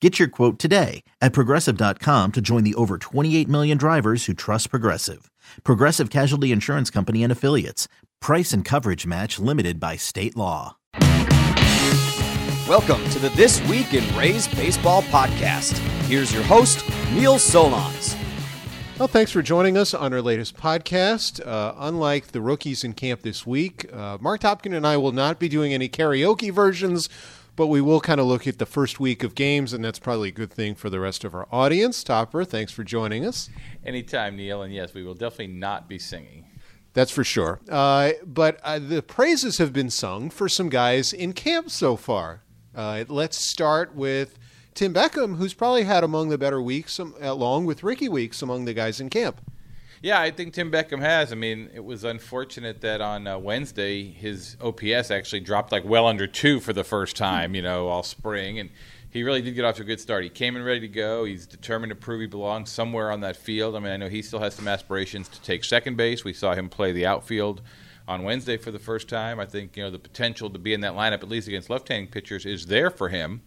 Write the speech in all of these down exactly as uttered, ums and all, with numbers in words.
Get your quote today at Progressive dot com to join the over twenty-eight million drivers who trust Progressive. Progressive Casualty Insurance Company and Affiliates. Price and coverage match limited by state law. Welcome to the This Week in Rays Baseball podcast. Here's your host, Neil Solons. Well, thanks for joining us on our latest podcast. Uh, unlike the rookies in camp this week, uh, Mark Topkin and I will not be doing any karaoke versions, but we will kind of look at the first week of games, and that's probably a good thing for the rest of our audience. Topper, thanks for joining us. Anytime, Neil, and yes, we will definitely not be singing. That's for sure. Uh, but uh, the praises have been sung for some guys in camp so far. Uh, let's start with Tim Beckham, who's probably had among the better weeks, um, along with Ricky Weeks, among the guys in camp. Yeah, I think Tim Beckham has. I mean, it was unfortunate that on uh, Wednesday his O P S actually dropped like well under two for the first time, you know, all spring. And he really did get off to a good start. He came in ready to go. He's determined to prove he belongs somewhere on that field. I mean, I know he still has some aspirations to take second base. We saw him play the outfield on Wednesday for the first time. I think, you know, the potential to be in that lineup, at least against left-handed pitchers, is there for him.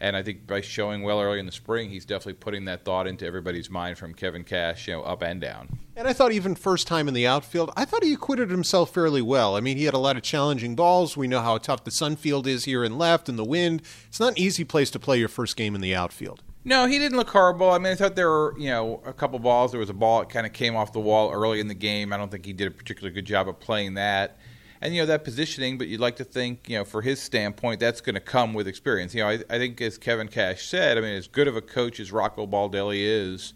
And I think by showing well early in the spring, he's definitely putting that thought into everybody's mind from Kevin Cash, you know, up and down. And I thought even first time in the outfield, I thought he acquitted himself fairly well. I mean, he had a lot of challenging balls. We know how tough the sunfield is here in left and the wind. It's not an easy place to play your first game in the outfield. No, he didn't look horrible. I mean, I thought there were, you know, a couple balls. There was a ball that kind of came off the wall early in the game. I don't think he did a particularly good job of playing that. And, you know, that positioning, but you'd like to think, you know, for his standpoint, that's going to come with experience. You know, I, I think as Kevin Cash said, I mean, as good of a coach as Rocco Baldelli is,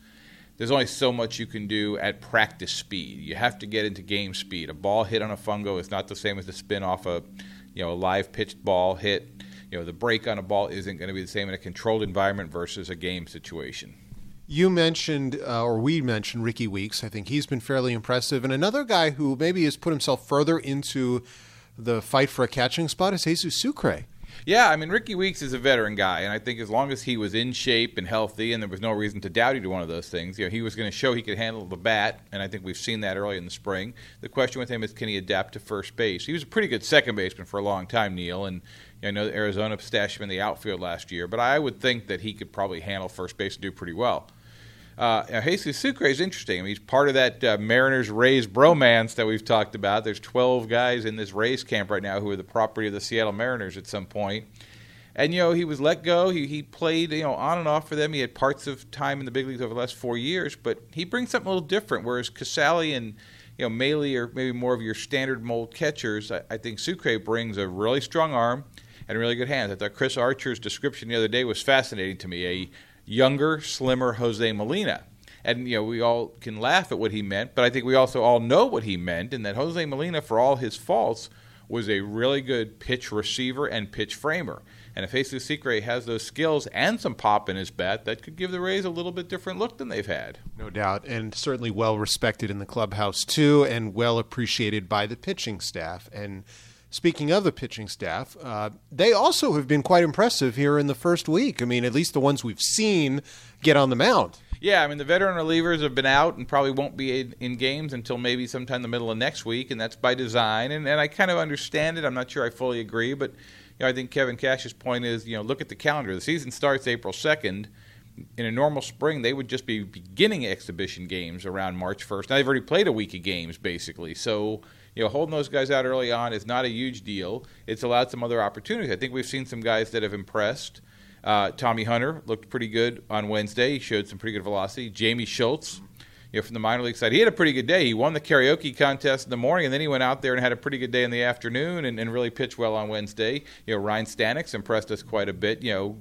there's only so much you can do at practice speed. You have to get into game speed. A ball hit on a fungo is not the same as the spin off a, you know, a live pitched ball hit. You know, the break on a ball isn't going to be the same in a controlled environment versus a game situation. You mentioned, uh, or we mentioned, Ricky Weeks. I think he's been fairly impressive. And another guy who maybe has put himself further into the fight for a catching spot is Jesus Sucre. Yeah, I mean, Ricky Weeks is a veteran guy. And I think as long as he was in shape and healthy, and there was no reason to doubt he did one of those things, you know, he was going to show he could handle the bat. And I think we've seen that early in the spring. The question with him is, can he adapt to first base? He was a pretty good second baseman for a long time, Neil. And I know Arizona stashed him in the outfield last year, but I would think that he could probably handle first base and do pretty well. Uh, Jesus Sucre is interesting. I mean, he's part of that uh, Mariners-Rays bromance that we've talked about. There's twelve guys in this Rays camp right now who are the property of the Seattle Mariners at some point. And, you know, he was let go. He, he played, you know, on and off for them. He had parts of time in the big leagues over the last four years, but he brings something a little different, whereas Casale and, you know, Maley are maybe more of your standard mold catchers. I, I think Sucre brings a really strong arm and really good hands. I thought Chris Archer's description the other day was fascinating to me, a younger, slimmer Jose Molina. And, you know, we all can laugh at what he meant, but I think we also all know what he meant, and that Jose Molina, for all his faults, was a really good pitch receiver and pitch framer. And if Jesus Sucre has those skills and some pop in his bat, that could give the Rays a little bit different look than they've had. No doubt, and certainly well-respected in the clubhouse, too, and well-appreciated by the pitching staff. And speaking of the pitching staff, uh, they also have been quite impressive here in the first week. I mean, at least the ones we've seen get on the mound. Yeah, I mean, the veteran relievers have been out and probably won't be in, in games until maybe sometime in the middle of next week, and that's by design. And, and I kind of understand it. I'm not sure I fully agree, but you know, I think Kevin Cash's point is, you know, look at the calendar. The season starts April second. In a normal spring, they would just be beginning exhibition games around March first. Now, they've already played a week of games, basically, so you know, holding those guys out early on is not a huge deal. It's allowed some other opportunities. I think we've seen some guys that have impressed. Uh, Tommy Hunter looked pretty good on Wednesday. He showed some pretty good velocity. Jamie Schultz, you know, from the minor league side, he had a pretty good day. He won the karaoke contest in the morning, and then he went out there and had a pretty good day in the afternoon and, and really pitched well on Wednesday. You know, Ryan Stanek impressed us quite a bit, you know,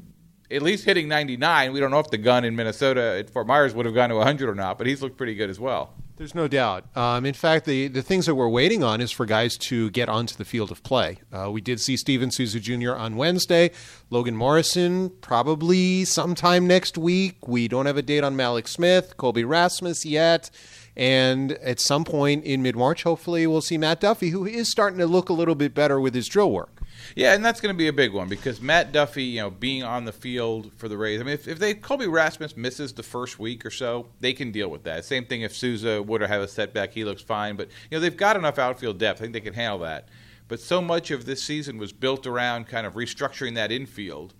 at least hitting ninety-nine. We don't know if the gun in Minnesota at Fort Myers would have gone to one hundred or not, but he's looked pretty good as well. There's no doubt. Um, in fact, the, the things that we're waiting on is for guys to get onto the field of play. Uh, we did see Steven Souza Junior on Wednesday. Logan Morrison probably sometime next week. We don't have a date on Malik Smith, Colby Rasmus yet. And at some point in mid-March, hopefully we'll see Matt Duffy, who is starting to look a little bit better with his drill work. Yeah, and that's going to be a big one because Matt Duffy, you know, being on the field for the Rays, I mean, if, if they Colby Rasmus misses the first week or so, they can deal with that. Same thing if Souza would have a setback. He looks fine. But, you know, they've got enough outfield depth. I think they can handle that. But so much of this season was built around kind of restructuring that infield.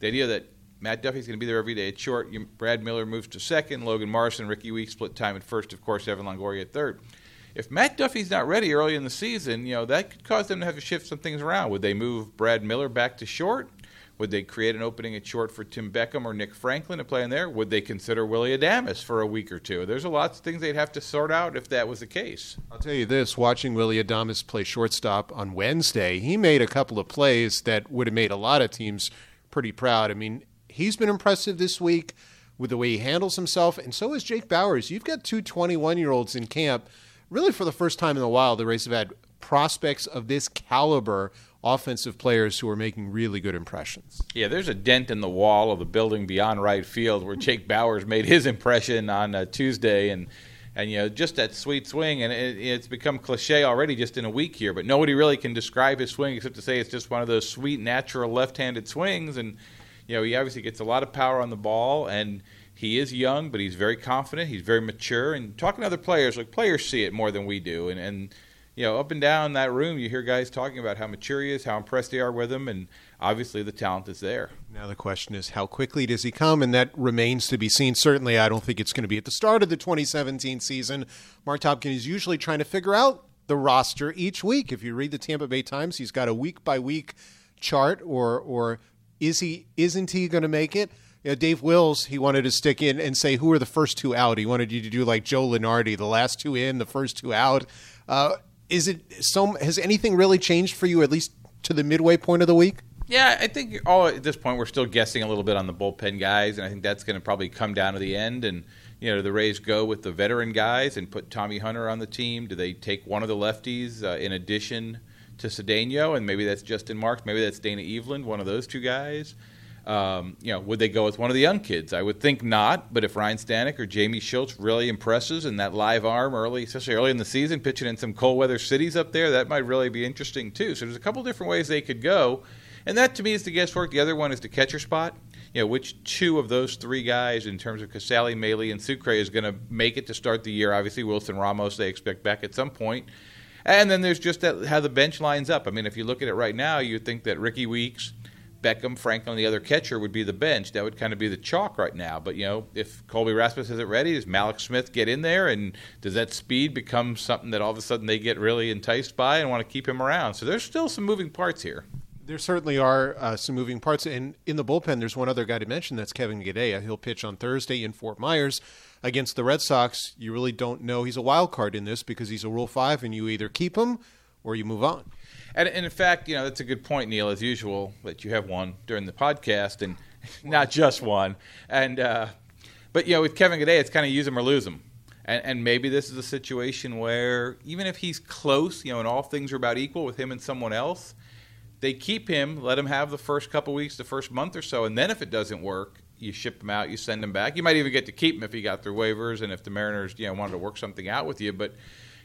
The idea that Matt Duffy's going to be there every day at short. Brad Miller moves to second. Logan Morrison, Ricky Weeks split time at first. Of course, Evan Longoria at third. If Matt Duffy's not ready early in the season, you know, that could cause them to have to shift some things around. Would they move Brad Miller back to short? Would they create an opening at short for Tim Beckham or Nick Franklin to play in there? Would they consider Willy Adames for a week or two? There's a lot of things they'd have to sort out if that was the case. I'll tell you this, watching Willy Adames play shortstop on Wednesday, he made a couple of plays that would have made a lot of teams pretty proud. I mean, he's been impressive this week with the way he handles himself, and so is Jake Bauers. You've got two twenty-one-year-olds in camp. Really, for the first time in a while, the Rays have had prospects of this caliber, offensive players who are making really good impressions. Yeah, there's a dent in the wall of the building beyond right field where Jake Bauers made his impression on uh, Tuesday, and and you know, just that sweet swing, and it, it's become cliche already just in a week here. But nobody really can describe his swing except to say it's just one of those sweet, natural left-handed swings, and you know, he obviously gets a lot of power on the ball, and he is young, but he's very confident. He's very mature. And talking to other players, like players see it more than we do. And, and you know, up and down that room, you hear guys talking about how mature he is, how impressed they are with him, and obviously the talent is there. Now the question is, how quickly does he come? And that remains to be seen. Certainly, I don't think it's going to be at the start of the twenty seventeen season. Mark Topkin is usually trying to figure out the roster each week. If you read the Tampa Bay Times, he's got a week-by-week chart, or or is he isn't he going to make it? You know, Dave Wills, he wanted to stick in and say, who are the first two out? He wanted you to do like Joe Lunardi, the last two in, the first two out. Uh, is it so? Has anything really changed for you, at least to the midway point of the week? Yeah, I think all at this point we're still guessing a little bit on the bullpen guys, and I think that's going to probably come down to the end. And, you know, do the Rays go with the veteran guys and put Tommy Hunter on the team? Do they take one of the lefties uh, in addition to Cedeno? And maybe that's Justin Marks. Maybe that's Dana Eveland, one of those two guys. Um, you know, would they go with one of the young kids? I would think not, but if Ryan Stanek or Jamie Schultz really impresses and that live arm early, especially early in the season, pitching in some cold weather cities up there, that might really be interesting too. So there's a couple different ways they could go, and that to me is the guesswork. The other one is the catcher spot. You know, which two of those three guys in terms of Casale, Maley, and Sucre is going to make it to start the year? Obviously, Wilson Ramos they expect back at some point. And then there's just that, how the bench lines up. I mean, if you look at it right now, you think that Ricky Weeks, Beckham, Franklin, the other catcher would be the bench. That would kind of be the chalk right now. But, you know, if Colby Rasmus isn't ready, does Malik Smith get in there? And does that speed become something that all of a sudden they get really enticed by and want to keep him around? So there's still some moving parts here. There certainly are uh, some moving parts. And in the bullpen, there's one other guy to mention. That's Kevin Cash. He'll pitch on Thursday in Fort Myers against the Red Sox. You really don't know. He's a wild card in this because he's a Rule five, and you either keep him or you move on. And, and in fact, you know, that's a good point, Neil, as usual, that you have one during the podcast and not just one. And uh, but, you know, with Kevin Cash, it's kind of use him or lose him. And, and maybe this is a situation where even if he's close, you know, and all things are about equal with him and someone else, they keep him, let him have the first couple weeks, the first month or so. And then if it doesn't work, you ship him out, you send him back. You might even get to keep him if he got through waivers and if the Mariners, you know, wanted to work something out with you. But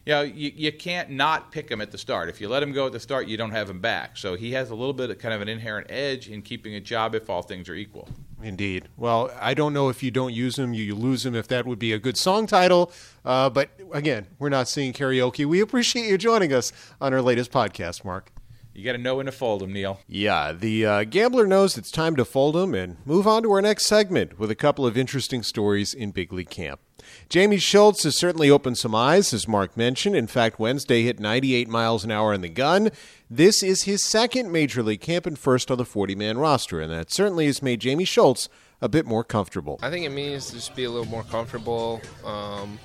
You know, you, you can't not pick him at the start. If you let him go at the start, you don't have him back. So he has a little bit of kind of an inherent edge in keeping a job if all things are equal. Indeed. Well, I don't know if you don't use him, you, you lose him, if that would be a good song title. Uh, but, again, we're not singing karaoke. We appreciate you joining us on our latest podcast, Mark. You got to know when to fold them, Neil. Yeah, the uh, gambler knows it's time to fold them and move on to our next segment with a couple of interesting stories in big league camp. Jamie Schultz has certainly opened some eyes, as Mark mentioned. In fact, Wednesday hit ninety-eight miles an hour in the gun. This is his second major league camp and first on the forty-man roster, and that certainly has made Jamie Schultz a bit more comfortable. I think it means to just be a little more comfortable. Um,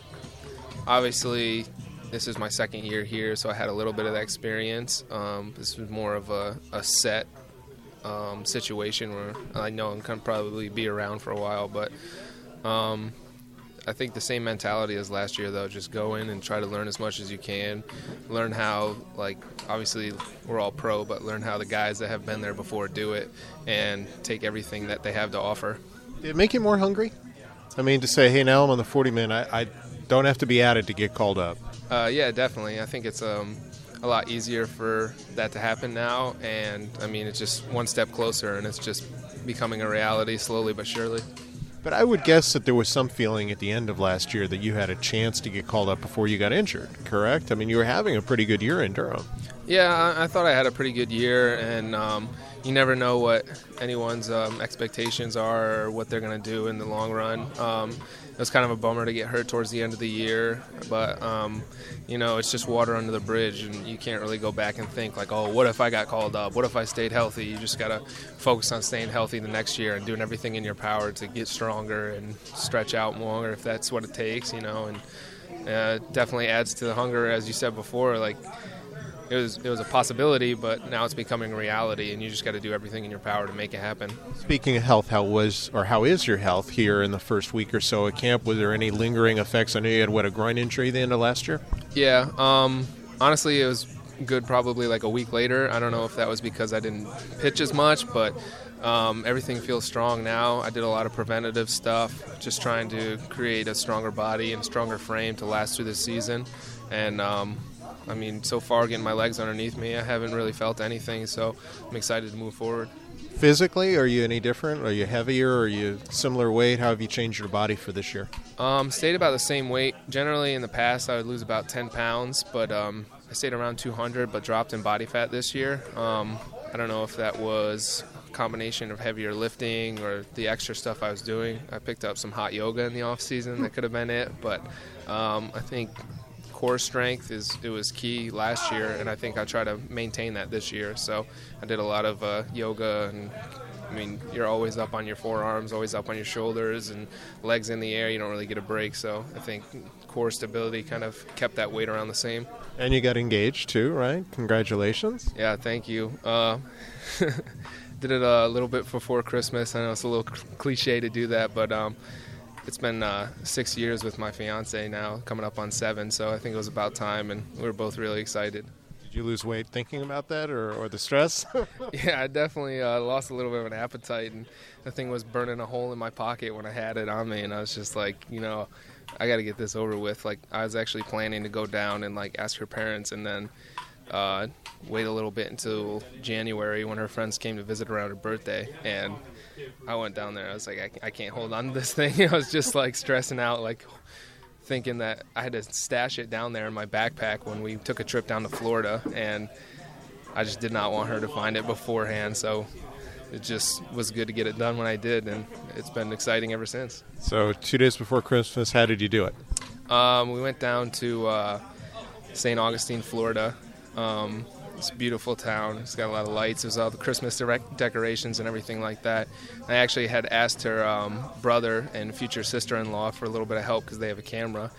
obviously, this is my second year here, so I had a little bit of that experience. Um, this was more of a, a set um, situation where I know I'm going to probably be around for a while. But um, I think the same mentality as last year, though, just go in and try to learn as much as you can. Learn how, like, obviously we're all pro, but learn how the guys that have been there before do it and take everything that they have to offer. Did it make you more hungry? I mean, to say, hey, now I'm on the forty-man, I, I don't have to be at it to get called up. Uh, yeah, definitely. I think it's um, a lot easier for that to happen now. And, I mean, it's just one step closer, and it's just becoming a reality slowly but surely. But I would guess that there was some feeling at the end of last year that you had a chance to get called up before you got injured, correct? I mean, you were having a pretty good year in Durham. Yeah, I, I thought I had a pretty good year, and um, you never know what anyone's um, expectations are or what they're going to do in the long run. Um, it was kind of a bummer to get hurt towards the end of the year, but, um, you know, it's just water under the bridge, and you can't really go back and think like, oh, what if I got called up? What if I stayed healthy? You just got to focus on staying healthy the next year and doing everything in your power to get strong. Longer and stretch out more if that's what it takes, you know, and uh, definitely adds to the hunger, as you said before. Like it was, it was a possibility, but now it's becoming reality, and you just got to do everything in your power to make it happen. Speaking of health, how was or how is your health here in the first week or so at camp? Were there any lingering effects? I know you had what a groin injury at the end of last year. Yeah, um, honestly, it was good. Probably like a week later. I don't know if that was because I didn't pitch as much, but. Um, everything feels strong now. I did a lot of preventative stuff, just trying to create a stronger body and stronger frame to last through the season. And, um, I mean, so far getting my legs underneath me, I haven't really felt anything, so I'm excited to move forward. Physically, are you any different? Are you heavier? Are you similar weight? How have you changed your body for this year? Um, stayed about the same weight. Generally, in the past, I would lose about ten pounds, but um, I stayed around two hundred, but dropped in body fat this year. Um, I don't know if that was... combination of heavier lifting or the extra stuff I was doing. I picked up some hot yoga in the off season. That could have been it, but um, I think core strength is it was key last year, and I think I try to maintain that this year. So I did a lot of uh, yoga, and I mean you're always up on your forearms, always up on your shoulders, and legs in the air. You don't really get a break. So I think core stability kind of kept that weight around the same. And you got engaged too, right? Congratulations. Yeah, thank you. Uh, Did it a little bit before Christmas. I know it's a little cliche to do that, but um, it's been uh, six years with my fiance now, coming up on seven, so I think it was about time, and we were both really excited. Did you lose weight thinking about that or, or the stress? Yeah, I definitely uh, lost a little bit of an appetite, and the thing was burning a hole in my pocket when I had it on me, and I was just like, you know, I got to get this over with. Like, I was actually planning to go down and, like, ask her parents, and then... Uh, wait a little bit until January when her friends came to visit around her birthday, and I went down there. I was like, I can't hold on to this thing. I was just like stressing out, like thinking that I had to stash it down there in my backpack when we took a trip down to Florida, and I just did not want her to find it beforehand, so it just was good to get it done when I did, and it's been exciting ever since. So two days before Christmas, how did you do it? Um, we went down to uh, Saint Augustine, Florida. Um, it's a beautiful town. It's got a lot of lights. There's all the Christmas direct decorations and everything like that. I actually had asked her um, brother and future sister-in-law for a little bit of help because they have a camera.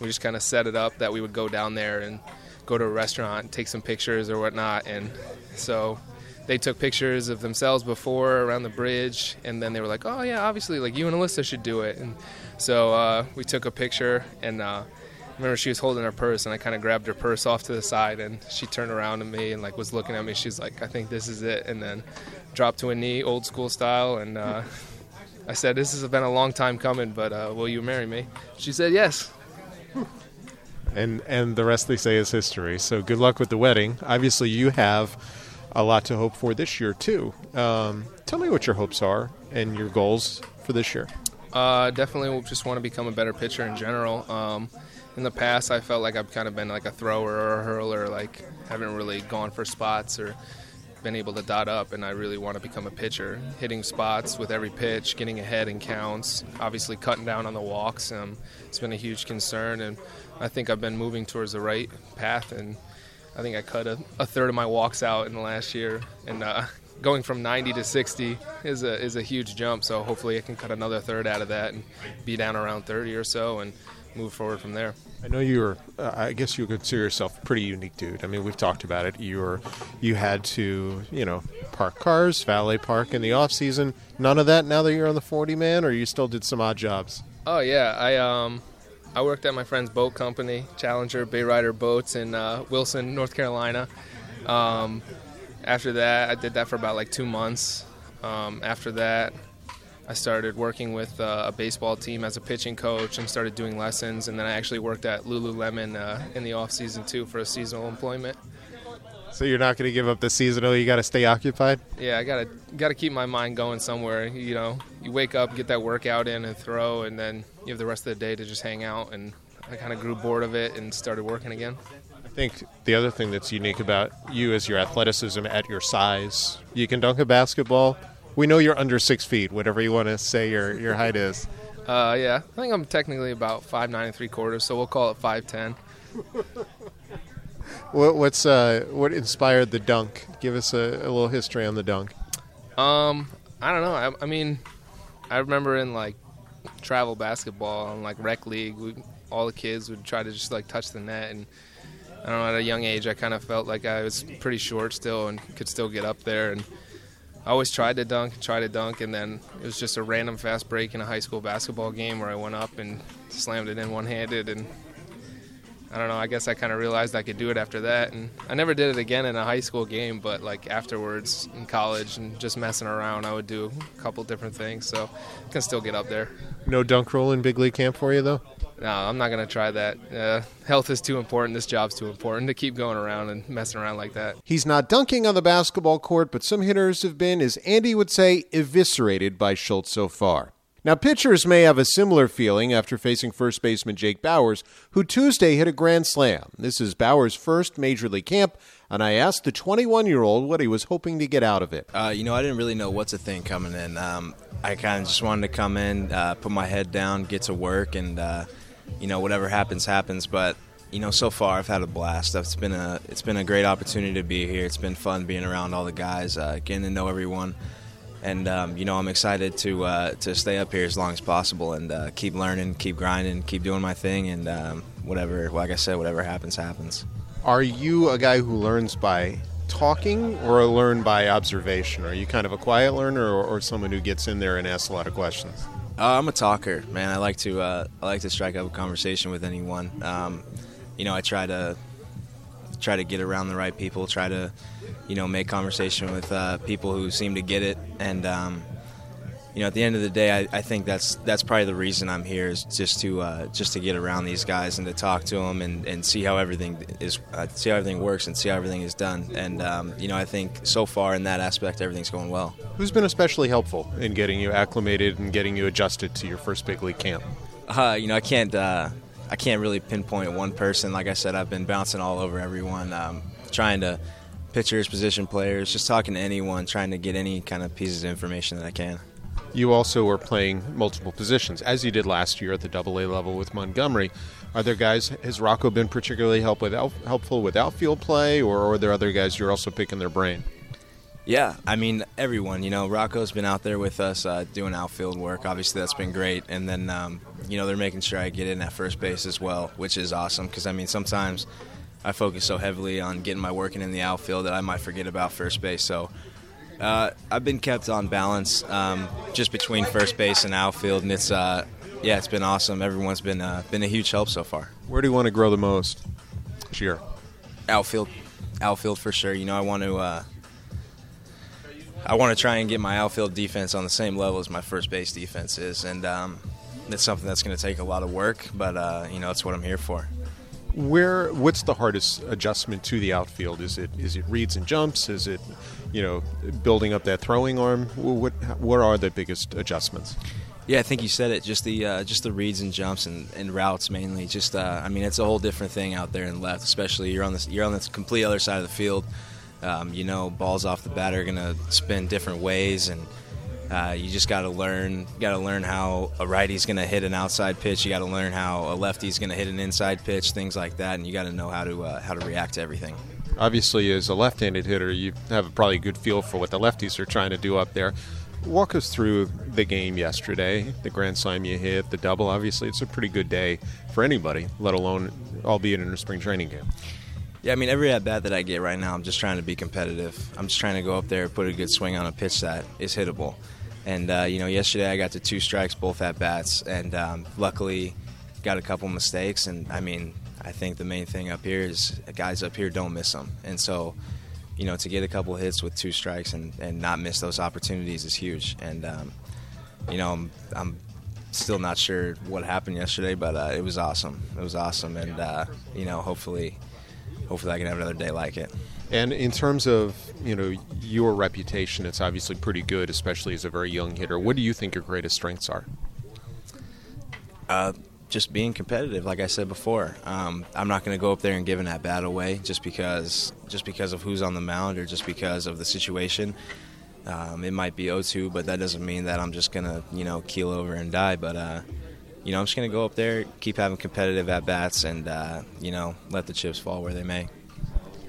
We just kind of set it up that we would go down there and go to a restaurant and take some pictures or whatnot. And so they took pictures of themselves before around the bridge, and then they were like, oh, yeah, obviously, like you and Alyssa should do it. And so uh, we took a picture, and uh, I remember she was holding her purse, and I kind of grabbed her purse off to the side, and she turned around to me and like was looking at me. She's like, I think this is it, and then dropped to a knee, old school style, and uh, I said, this has been a long time coming, but uh, will you marry me? She said yes. And and the rest they say is history, so good luck with the wedding. Obviously you have a lot to hope for this year too. Um, tell me what your hopes are and your goals for this year. Uh, definitely just want to become a better pitcher in general. Um, In the past, I felt like I've kind of been like a thrower or a hurler, like haven't really gone for spots or been able to dot up, and I really want to become a pitcher. Hitting spots with every pitch, getting ahead in counts, obviously cutting down on the walks. Um, it's been a huge concern, and I think I've been moving towards the right path, and I think I cut a, a third of my walks out in the last year, and uh, going from ninety to sixty is a, is a huge jump, so hopefully I can cut another third out of that and be down around thirty or so, and move forward from there. I know you're, uh, I guess you consider yourself a pretty unique dude. I mean, we've talked about it. You were, you had to, you know, park cars, valet park in the off season. None of that now that you're on the forty man, or you still did some odd jobs? Oh, yeah. I um, I worked at my friend's boat company, Challenger Bayrider Boats in uh, Wilson, North Carolina. Um, after that, I did that for about like two months. Um, after that, I started working with uh, a baseball team as a pitching coach and started doing lessons, and then I actually worked at Lululemon uh, in the off season too for a seasonal employment. So you're not going to give up the seasonal, you got to stay occupied? Yeah, I got to got to keep my mind going somewhere, you know. You wake up, get that workout in and throw, and then you have the rest of the day to just hang out, and I kind of grew bored of it and started working again. I think the other thing that's unique about you is your athleticism at your size. You can dunk a basketball. We know you're under six feet, whatever you want to say your, your height is. Uh, yeah, I think I'm technically about five nine and three quarters, so we'll call it five ten. What, what's uh, what inspired the dunk? Give us a, a little history on the dunk. Um, I don't know. I, I mean, I remember in like travel basketball and like rec league, we, all the kids would try to just like touch the net, and I don't know. At a young age, I kind of felt like I was pretty short still and could still get up there, and I always tried to dunk, tried to dunk, and then it was just a random fast break in a high school basketball game where I went up and slammed it in one-handed, and I don't know, I guess I kind of realized I could do it after that, and I never did it again in a high school game, but like afterwards in college and just messing around, I would do a couple different things, so I can still get up there. No dunk roll in big league camp for you, though? No, I'm not going to try that. Uh, health is too important. This job's too important to keep going around and messing around like that. He's not dunking on the basketball court, but some hitters have been, as Andy would say, eviscerated by Schultz so far. Now, pitchers may have a similar feeling after facing first baseman Jake Bauers, who Tuesday hit a grand slam. This is Bauers' first major league camp, and I asked the twenty-one-year-old what he was hoping to get out of it. Uh, you know, I didn't really know what's a thing coming in. Um, I kind of just wanted to come in, uh, put my head down, get to work, and, uh, you know, whatever happens, happens. But, you know, so far I've had a blast. It's been a, it's been a great opportunity to be here. It's been fun being around all the guys, uh, getting to know everyone. And, um, you know, I'm excited to uh, to stay up here as long as possible and uh, keep learning, keep grinding, keep doing my thing. And um, whatever, like I said, whatever happens, happens. Are you a guy who learns by talking or learn by observation? Are you kind of a quiet learner or, or someone who gets in there and asks a lot of questions? Uh, I'm a talker, man. I like to uh, I like to strike up a conversation with anyone. Um, you know, I try to try to get around the right people, try to, you know, make conversation with uh, people who seem to get it. And, um, you know, at the end of the day, I, I think that's that's probably the reason I'm here is just to uh, just to get around these guys and to talk to them and, and see how everything is, uh, see how everything works and see how everything is done. And, um, you know, I think so far in that aspect, everything's going well. Who's been especially helpful in getting you acclimated and getting you adjusted to your first big league camp? Uh, you know, I can't uh, I can't really pinpoint one person. Like I said, I've been bouncing all over everyone, um, trying to pitchers, position players, just talking to anyone, trying to get any kind of pieces of information that I can. You also are playing multiple positions, as you did last year at the double A level with Montgomery. Are there guys, has Rocco been particularly help with, helpful with outfield play, or are there other guys you're also picking their brain? Yeah, I mean, everyone. You know, Rocco's been out there with us uh, doing outfield work. Obviously, that's been great. And then, um, you know, they're making sure I get in at first base as well, which is awesome because, I mean, sometimes I focus so heavily on getting my working in the outfield that I might forget about first base. So uh, I've been kept on balance um, just between first base and outfield, and it's uh, yeah, it's been awesome. Everyone's been uh, been a huge help so far. Where do you want to grow the most this year? Outfield, outfield for sure. You know, I want to uh, I want to try and get my outfield defense on the same level as my first base defense is, and um, it's something that's going to take a lot of work. But uh, you know, it's what I'm here for. Where? What's the hardest adjustment to the outfield? Is it is it reads and jumps? Is it, you know, building up that throwing arm? What where are the biggest adjustments? Yeah, I think you said it. Just the uh, just the reads and jumps and, and routes mainly. Just uh, I mean, it's a whole different thing out there in left, especially you're on this you're on this complete other side of the field. Um, you know, balls off the bat are gonna spin different ways, and uh, you just gotta learn gotta learn how a righty's gonna hit an outside pitch. You gotta learn how a lefty's gonna hit an inside pitch, things like that, and you gotta know how to uh, how to react to everything. Obviously, as a left-handed hitter, you have probably a good feel for what the lefties are trying to do up there. Walk us through the game yesterday, the grand slam you hit, the double. Obviously, it's a pretty good day for anybody, let alone albeit in a spring training game. Yeah, I mean, every at-bat that I get right now, I'm just trying to be competitive. I'm just trying to go up there and put a good swing on a pitch that is hittable. And, uh, you know, yesterday I got to two strikes, both at-bats, and um, luckily got a couple mistakes. And, I mean, I think the main thing up here is guys up here don't miss them. And so, you know, to get a couple hits with two strikes and, and not miss those opportunities is huge. And, um, you know, I'm, I'm still not sure what happened yesterday, but uh, it was awesome. It was awesome, and uh, you know, hopefully, hopefully I can have another day like it. And in terms of, you know, your reputation, it's obviously pretty good, especially as a very young hitter. What do you think your greatest strengths are? Uh, just being competitive, like I said before. Um, I'm not going to go up there and give an at-bat away just because just because of who's on the mound or just because of the situation. Um, it might be oh two, but that doesn't mean that I'm just going to, you know, keel over and die. But, uh, you know, I'm just going to go up there, keep having competitive at-bats, and, uh, you know, let the chips fall where they may.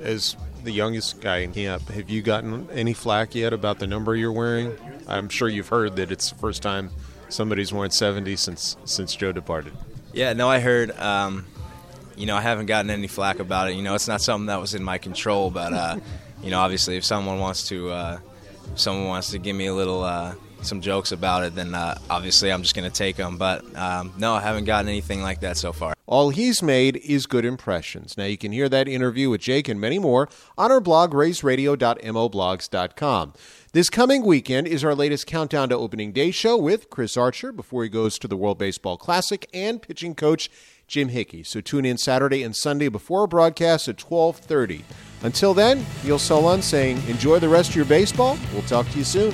As the youngest guy in camp, have you gotten any flack yet about the number you're wearing? I'm sure you've heard that it's the first time somebody's worn seventy since since Joe departed. Yeah, no, I heard. Um, you know, I haven't gotten any flack about it. You know, it's not something that was in my control, but uh, you know, obviously, if someone wants to, uh, if someone wants to give me a little uh, some jokes about it, then uh, obviously, I'm just going to take them. But um, no, I haven't gotten anything like that so far. All he's made is good impressions. Now, you can hear that interview with Jake and many more on our blog, rays radio dot m o blogs dot com. This coming weekend is our latest Countdown to Opening Day show with Chris Archer before he goes to the World Baseball Classic and pitching coach Jim Hickey. So tune in Saturday and Sunday before our broadcast at twelve thirty. Until then, Neil Solons saying enjoy the rest of your baseball. We'll talk to you soon.